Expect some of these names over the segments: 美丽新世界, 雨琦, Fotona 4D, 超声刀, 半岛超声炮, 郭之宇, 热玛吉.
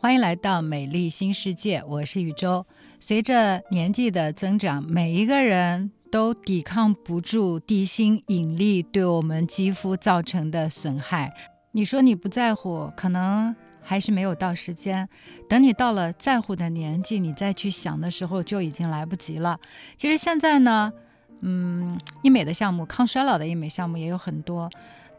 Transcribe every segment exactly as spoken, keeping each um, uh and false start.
欢迎来到美丽新世界，我是宇宙。随着年纪的增长，每一个人都抵抗不住地心引力对我们肌肤造成的损害。你说你不在乎，可能还是没有到时间，等你到了在乎的年纪，你再去想的时候就已经来不及了。其实现在呢，嗯，医美的项目，抗衰老的医美项目也有很多。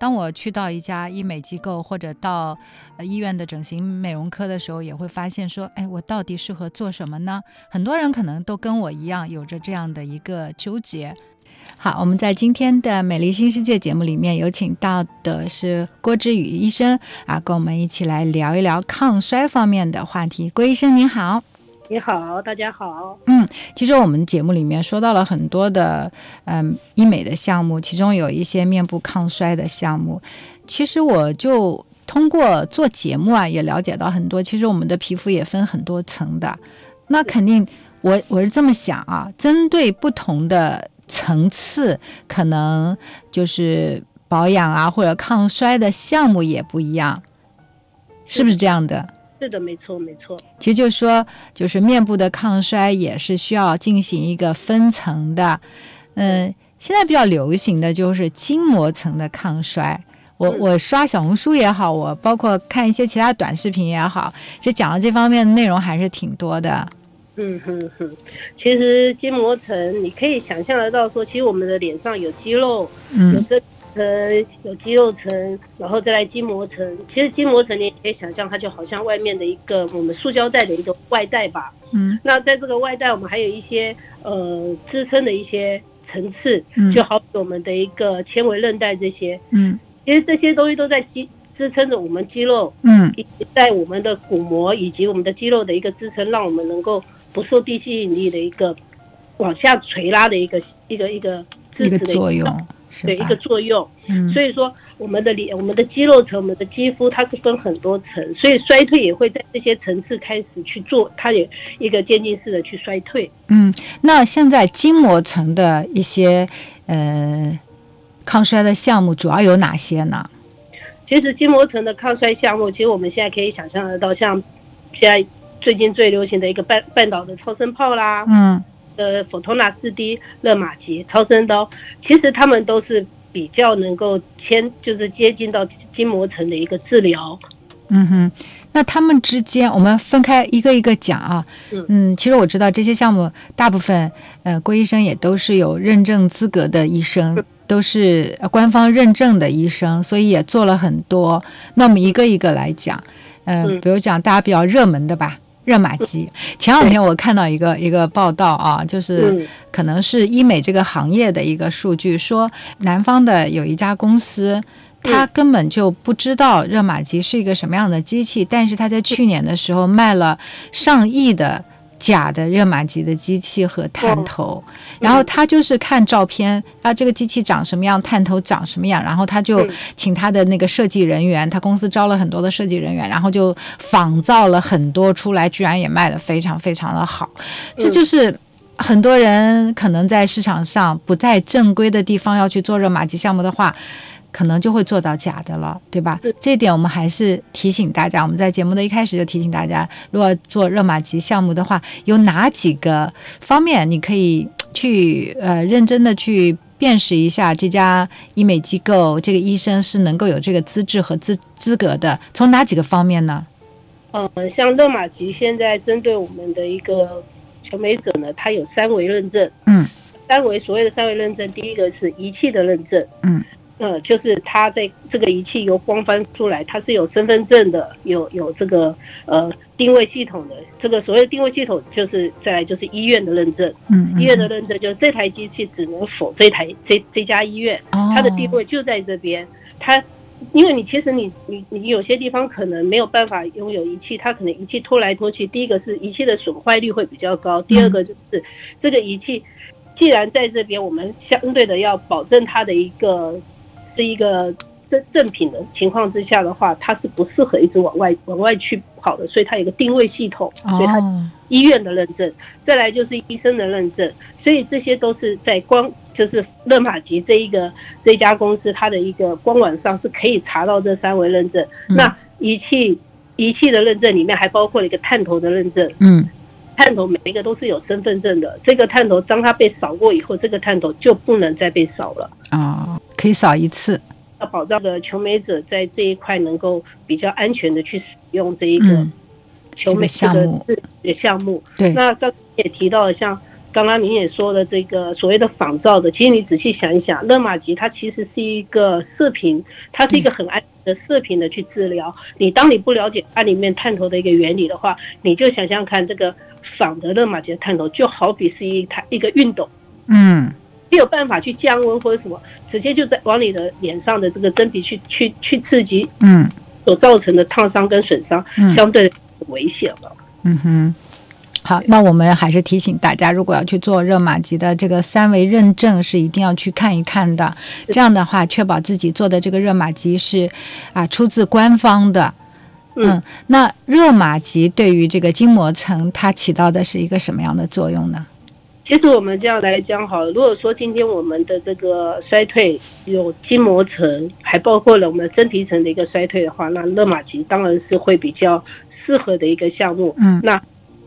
当我去到一家医美机构或者到医院的整形美容科的时候，也会发现说，哎，我到底适合做什么呢？很多人可能都跟我一样有着这样的一个纠结。好，我们在今天的美丽新世界节目里面有请到的是郭之宇医生啊，跟我们一起来聊一聊抗衰方面的话题。郭医生您好。你好，大家好。嗯，其实我们节目里面说到了很多的嗯医美的项目，其中有一些面部抗衰的项目。其实我就通过做节目啊，也了解到很多。其实我们的皮肤也分很多层的，那肯定我我是这么想啊，针对不同的层次，可能就是保养啊或者抗衰的项目也不一样，是不是这样的？是的，没错没错。其实就说就是面部的抗衰也是需要进行一个分层的。嗯，现在比较流行的就是筋膜层的抗衰。我我刷小红书也好，我包括看一些其他短视频也好，这讲到这方面的内容还是挺多的。嗯哼哼，其实筋膜层你可以想象得到说，其实我们的脸上有肌肉，嗯，有这层，有肌肉层，然后再来筋膜层。其实筋膜层你也可以想象，它就好像外面的一个我们塑胶袋的一个外袋吧。嗯，那在这个外袋我们还有一些呃支撑的一些层次，就好比我们的一个纤维韧带这些。嗯，其实这些东西都在肌支撑着我们肌肉，嗯，以及在我们的骨膜以及我们的肌肉的一个支撑，让我们能够不受地心引力的一个往下垂拉的一个一个一个一个作用。对，一个作用。嗯，所以说我们的脸、我们的肌肉层、我们的肌肤，它是分很多层，所以衰退也会在这些层次开始去做，它也一个渐进式的去衰退。嗯，那现在筋膜层的一些呃抗衰的项目主要有哪些呢？其实筋膜层的抗衰项目，其实我们现在可以想象得到，像现在最近最流行的一个半半岛的超声炮啦，嗯。呃 Fotona 四 D 热玛吉、超声刀，其实他们都是比较能够牵就是接近到筋膜层的一个治疗。嗯哼，那他们之间我们分开一个一个讲啊。嗯, 嗯其实我知道这些项目大部分呃郭医生也都是有认证资格的医生，嗯，都是官方认证的医生，所以也做了很多。那我们一个一个来讲，呃、嗯，比如讲大家比较热门的吧。热玛吉，前两天我看到一个一个报道啊，就是可能是医美这个行业的一个数据，说南方的有一家公司，他根本就不知道热玛吉是一个什么样的机器，但是他在去年的时候卖了上亿的假的热玛吉的机器和探头，然后他就是看照片，他这个机器长什么样，探头长什么样，然后他就请他的那个设计人员，他公司招了很多的设计人员，然后就仿造了很多出来，居然也卖得非常非常的好。这就是很多人可能在市场上不在正规的地方要去做热玛吉项目的话，可能就会做到假的了，对吧？这一点我们还是提醒大家，我们在节目的一开始就提醒大家，如果做热玛吉项目的话，有哪几个方面你可以去呃认真的去辨识一下这家医美机构，这个医生是能够有这个资质和资资格的，从哪几个方面呢？嗯，像热玛吉现在针对我们的一个求美者呢，它有三维认证。嗯，三维所谓的三维认证，第一个是仪器的认证。嗯。呃，就是它在这个仪器由光翻出来，它是有身份证的，有有这个呃定位系统的。这个所谓的定位系统，就是再来就是医院的认证。嗯, 嗯，医院的认证就是这台机器只能否这台这这家医院，哦，它的定位就在这边。它因为你其实你你你有些地方可能没有办法拥有仪器，它可能仪器拖来拖去。第一个是仪器的损坏率会比较高，第二个就是这个仪器既然在这边，我们相对的要保证它的一个。是一个正品的情况之下的话，它是不适合一直往外往外去跑的，所以它有一个定位系统，所以它医院的认证，oh. 再来就是医生的认证，所以这些都是在光就是热玛吉这一个这家公司它的一个官网上是可以查到这三维认证。嗯，那仪器仪器的认证里面还包括了一个探头的认证，嗯，探头每一个都是有身份证的，这个探头当它被扫过以后，这个探头就不能再被扫了啊、哦，可以扫一次，要保障的求美者在这一块能够比较安全的去使用这一个求美这个项、这个、项目。对，那刚才也提到了，像刚刚您也说了，这个所谓的仿造的，其实你仔细想一想，热玛吉它其实是一个射频，它是一个很安全的射频的去治疗、嗯、你当你不了解它里面探头的一个原理的话，你就想想看，这个仿的热玛吉的探头就好比是一台一个熨斗，嗯，没有办法去降温或者什么，直接就在往你的脸上的这个真皮去去去刺激，嗯，所造成的烫伤跟损伤、嗯、相对危险了。嗯哼，好，那我们还是提醒大家，如果要去做热玛吉的这个三维认证，是一定要去看一看的。这样的话，确保自己做的这个热玛吉是啊出自官方的。嗯，那热玛吉对于这个筋膜层，它起到的是一个什么样的作用呢？其实我们这样来讲好了，如果说今天我们的这个衰退有筋膜层，还包括了我们真皮层的一个衰退的话，那热玛吉当然是会比较适合的一个项目。嗯，那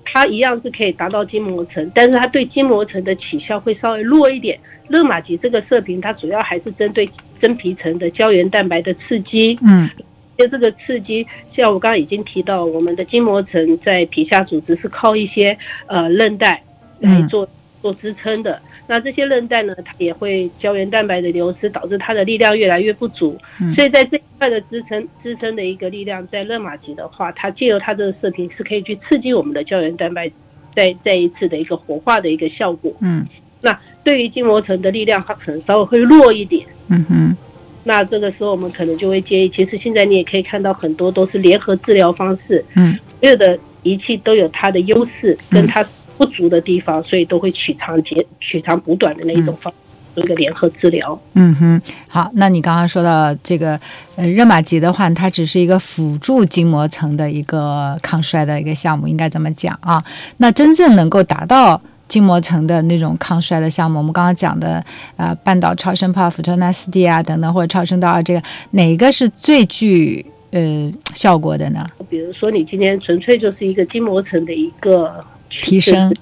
它一样是可以达到筋膜层，但是它对筋膜层的起效会稍微弱一点。热玛吉这个射频，它主要还是针对真皮层的胶原蛋白的刺激。嗯，因为这个刺激，像我刚刚已经提到，我们的筋膜层在皮下组织是靠一些呃韧带来做做支撑的。那这些韧带呢，它也会胶原蛋白的流失，导致它的力量越来越不足。嗯、所以在这一块的支撑支撑的一个力量，在热玛吉的话，它借由它这个射频是可以去刺激我们的胶原蛋白再再一次的一个活化的一个效果。嗯，那对于筋膜层的力量，它可能稍微会弱一点。嗯哼，那这个时候我们可能就会建议，其实现在你也可以看到很多都是联合治疗方式。嗯，所有的仪器都有它的优势跟它不足的地方，所以都会取长截取长补短的那一种方式，做一个联合治疗。嗯哼，好，那你刚刚说到这个呃热玛吉的话，它只是一个辅助筋膜层的一个抗衰的一个项目，应该怎么讲啊？那真正能够达到筋膜层的那种抗衰的项目，我们刚刚讲的呃半岛超声炮、Fotona 四 D 啊等等，或者超声道啊，这个哪个是最具呃效果的呢？比如说你今天纯粹就是一个筋膜层的一个提升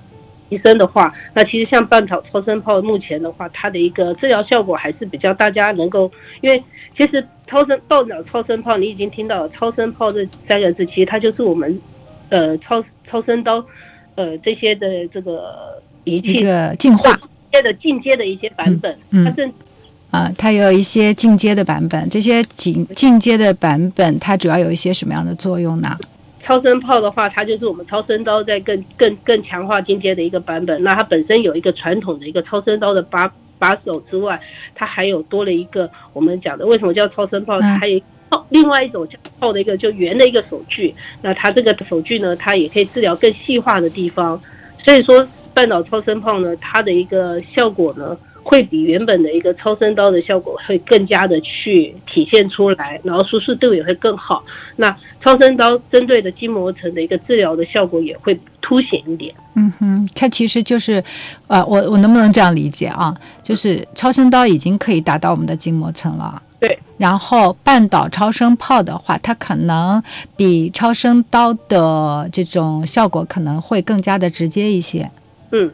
提升的话，那其实像半岛超声炮目前的话，它的一个治疗效果还是比较大家能够，因为其实超声半岛超声炮你已经听到了，超声炮这三个字其实它就是我们呃超超声刀呃这些的这个仪器的进化的进阶的一些版本，嗯嗯、它甚至啊，它有一些进阶的版本，这些进进阶的版本它主要有一些什么样的作用呢？超声炮的话，它就是我们超声刀在更更更强化进阶的一个版本。那它本身有一个传统的一个超声刀的把把手之外，它还有多了一个我们讲的为什么叫超声炮，它还有另外一种炮的一个就圆的一个手具。那它这个手具呢，它也可以治疗更细化的地方。所以说，半岛超声炮呢，它的一个效果呢，会比原本的一个超声刀的效果会更加的去体现出来，然后舒适度也会更好。那超声刀针对的筋膜层的一个治疗的效果也会凸显一点。嗯哼，它其实就是，呃，我我能不能这样理解啊？就是超声刀已经可以达到我们的筋膜层了。对。然后半岛超声炮的话，它可能比超声刀的这种效果可能会更加的直接一些。嗯。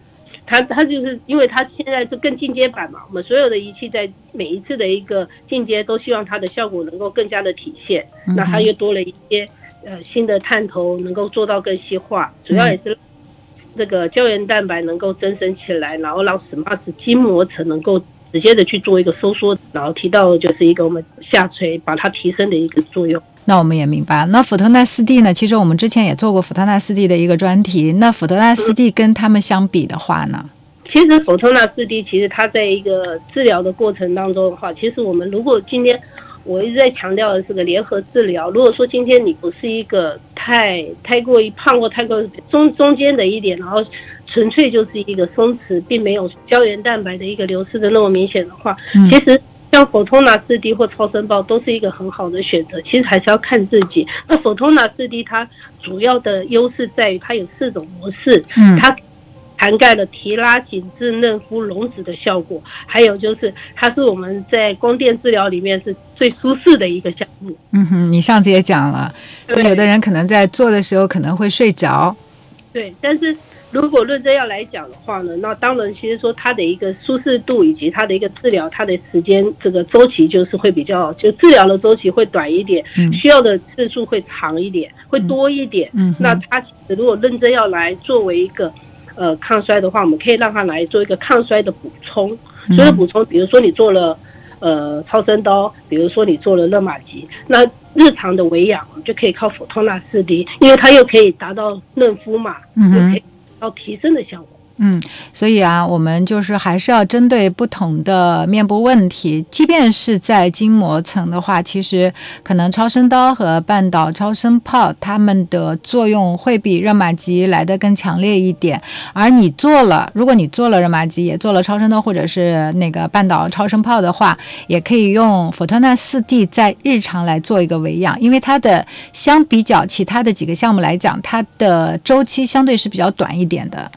它它就是因为它现在是更进阶版嘛，我们所有的仪器在每一次的一个进阶都希望它的效果能够更加的体现，那它又多了一些呃新的探头能够做到更细化，主要也是这个胶原蛋白能够增生起来，然后让 smart 筋膜层能够直接的去做一个收缩，然后提到的就是一个我们下垂把它提升的一个作用。那我们也明白，那Fotona 四 D 呢？其实我们之前也做过Fotona 四 D 的一个专题。那Fotona 四 D 跟他们相比的话呢？其实Fotona 四 D 其实它在一个治疗的过程当中的话，其实我们如果今天我一直在强调的是个联合治疗。如果说今天你不是一个太太过于胖或太过于中中间的一点，然后纯粹就是一个松弛，并没有胶原蛋白的一个流失的那么明显的话，嗯、其实。像 Fotona 四 D 或超声炮都是一个很好的选择，其实还是要看自己。那 Fotona 四 D 它主要的优势在于它有四种模式，嗯，它涵盖了提拉、紧致、嫩肤、溶脂的效果，还有就是它是我们在光电治疗里面是最舒适的一个项目。嗯哼，你上次也讲了，就有的人可能在做的时候可能会睡着。对，但是如果认真要来讲的话呢，那当然其实说它的一个舒适度以及它的一个治疗，它的时间这个周期就是会比较，就治疗的周期会短一点，嗯、需要的次数会长一点，会多一点。嗯，那它其实如果认真要来作为一个呃抗衰的话，我们可以让它来做一个抗衰的补充。所以补充，比如说你做了呃超声刀，比如说你做了热玛吉，那日常的维养我们就可以靠 Fotona 四 D， 因为它又可以达到嫩肤嘛，嗯、又可以要提升的效果。嗯，所以啊，我们就是还是要针对不同的面部问题，即便是在筋膜层的话，其实可能超声刀和半导超声炮它们的作用会比热玛吉来得更强烈一点。而你做了，如果你做了热玛吉，也做了超声刀或者是那个半导超声炮的话，也可以用 Fotona 四 D 在日常来做一个维养，因为它的相比较其他的几个项目来讲，它的周期相对是比较短一点的。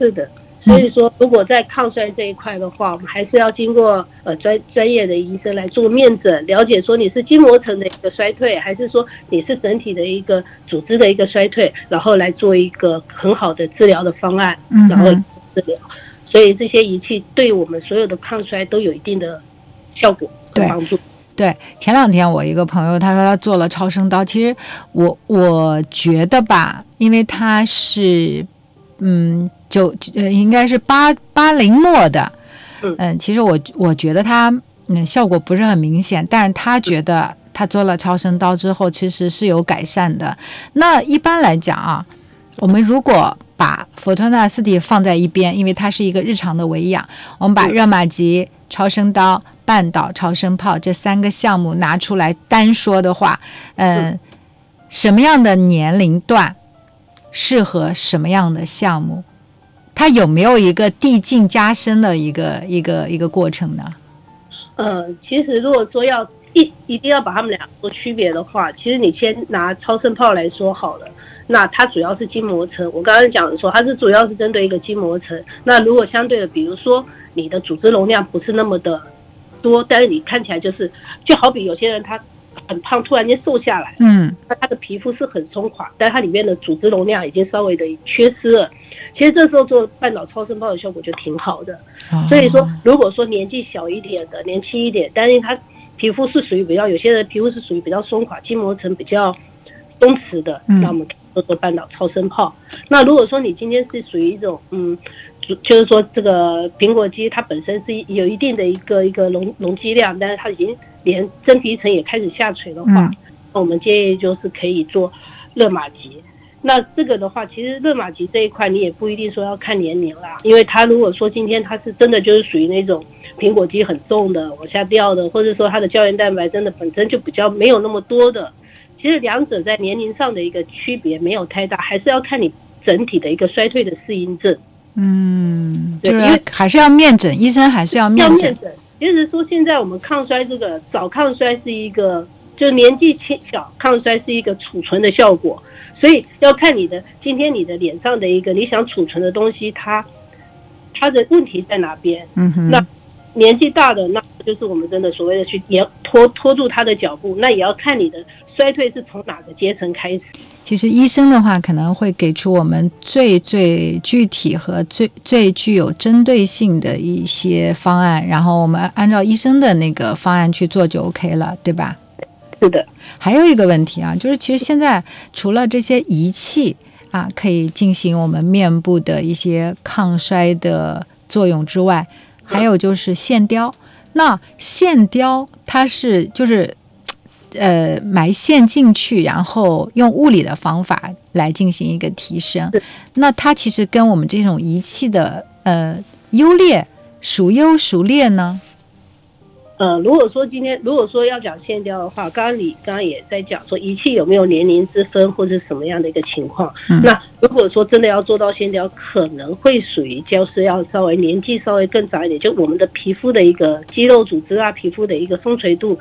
是的，所以说，如果在抗衰这一块的话，我们还是要经过呃专专业的医生来做面诊，了解说你是筋膜层的一个衰退，还是说你是整体的一个组织的一个衰退，然后来做一个很好的治疗的方案，然后治疗。嗯、所以这些仪器对我们所有的抗衰都有一定的效果和帮助。对，前两天我一个朋友他说他做了超声刀，其实我我觉得吧，因为他是嗯。就呃，应该是八八零末的，嗯，其实我我觉得它嗯效果不是很明显，但是他觉得他做了超声刀之后，其实是有改善的。那一般来讲啊，我们如果把 Fotona 四 D 放在一边，因为它是一个日常的维养，我们把热玛吉、超声刀、半导超声炮这三个项目拿出来单说的话，嗯，嗯什么样的年龄段适合什么样的项目？它有没有一个递进加深的一个一个一个过程呢？呃，其实如果说要一一定要把它们俩做区别的话，其实你先拿超声炮来说好了。那它主要是筋膜层，我刚刚讲的说它是主要是针对一个筋膜层。那如果相对的，比如说你的组织容量不是那么的多，但是你看起来就是就好比有些人他很胖，突然间瘦下来，嗯，那他的皮肤是很松垮，但它里面的组织容量已经稍微的缺失了。其实这时候做半导超声炮的效果就挺好的，所以说如果说年纪小一点的、年轻一点，但是他皮肤是属于比较，有些人皮肤是属于比较松垮、筋膜层比较松弛的，那我们做做半导超声炮。嗯、那如果说你今天是属于一种嗯，就是说这个苹果肌它本身是有一定的一个一个容容积量，但是它已经连真皮层也开始下垂的话，嗯、那我们建议就是可以做热玛吉。那这个的话，其实热玛吉这一块你也不一定说要看年龄啦，因为他如果说今天他是真的就是属于那种苹果肌很重的往下掉的，或者说他的胶原蛋白真的本身就比较没有那么多的，其实两者在年龄上的一个区别没有太大，还是要看你整体的一个衰退的适应症。嗯，对，因为还是要面诊，医生还是要面诊。要面诊，其实说现在我们抗衰这个早抗衰是一个，就年纪轻小抗衰是一个储存的效果。所以要看你的今天你的脸上的一个你想储存的东西，它它的问题在哪边？嗯哼。那年纪大的，那就是我们真的所谓的去也拖拖住他的脚步，那也要看你的衰退是从哪个阶层开始。其实医生的话可能会给出我们最最具体和最最具有针对性的一些方案，然后我们按照医生的那个方案去做就 OK 了，对吧？是的。还有一个问题啊，就是其实现在除了这些仪器啊，可以进行我们面部的一些抗衰的作用之外，还有就是线雕。那线雕它是就是呃埋线进去，然后用物理的方法来进行一个提升。那它其实跟我们这种仪器的呃优劣孰优孰劣呢？呃，如果说今天如果说要讲线雕的话，刚刚你刚刚也在讲说仪器有没有年龄之分或者什么样的一个情况。嗯、那如果说真的要做到线雕，可能会属于就是要稍微年纪稍微更长一点，就我们的皮肤的一个肌肉组织啊，皮肤的一个松垂度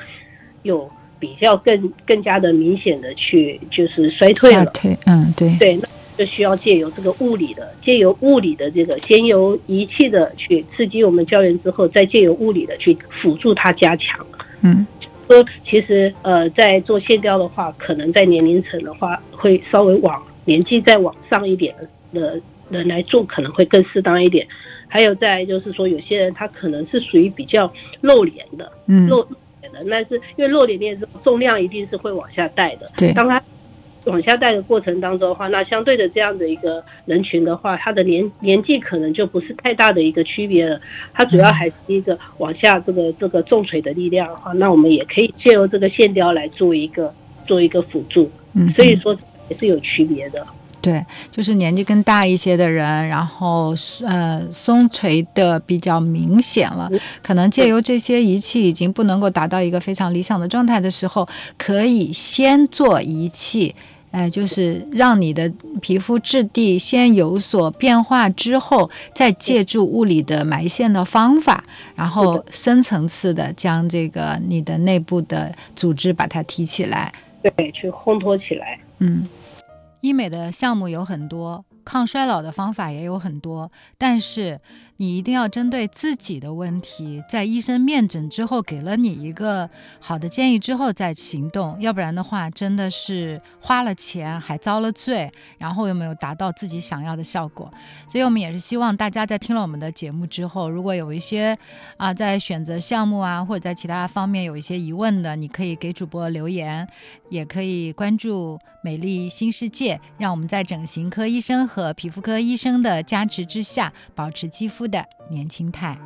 有比较更更加的明显的去就是衰退了。嗯，对对。那就需要借由这个物理的，借由物理的这个，先由仪器的去刺激我们胶原之后，再借由物理的去辅助它加强。嗯，说其实呃，在做线雕的话，可能在年龄层的话，会稍微往年纪再往上一点的人来做，可能会更适当一点。还有再就是说，有些人他可能是属于比较露脸的，嗯，露脸的，但是因为露脸面之后重量一定是会往下带的，对，当他往下带的过程当中的话，那相对的这样的一个人群的话，他的年年纪可能就不是太大的一个区别了，他主要还是一个往下这个这个重锤的力量的话，那我们也可以借由这个线雕来做一个做一个辅助，嗯，所以说也是有区别的。对，就是年纪更大一些的人，然后呃松垂的比较明显了，可能借由这些仪器已经不能够达到一个非常理想的状态的时候，可以先做仪器。呃，就是让你的皮肤质地先有所变化之后，再借助物理的埋线的方法，然后深层次的将这个你的内部的组织把它提起来，对，去烘托起来。嗯，医美的项目有很多，抗衰老的方法也有很多，但是你一定要针对自己的问题，在医生面诊之后给了你一个好的建议之后再行动，要不然的话真的是花了钱还遭了罪，然后又没有达到自己想要的效果。所以我们也是希望大家在听了我们的节目之后，如果有一些啊在选择项目啊或者在其他方面有一些疑问的，你可以给主播留言，也可以关注美丽新世界，让我们在整形科医生和皮肤科医生的加持之下，保持肌肤的年轻态。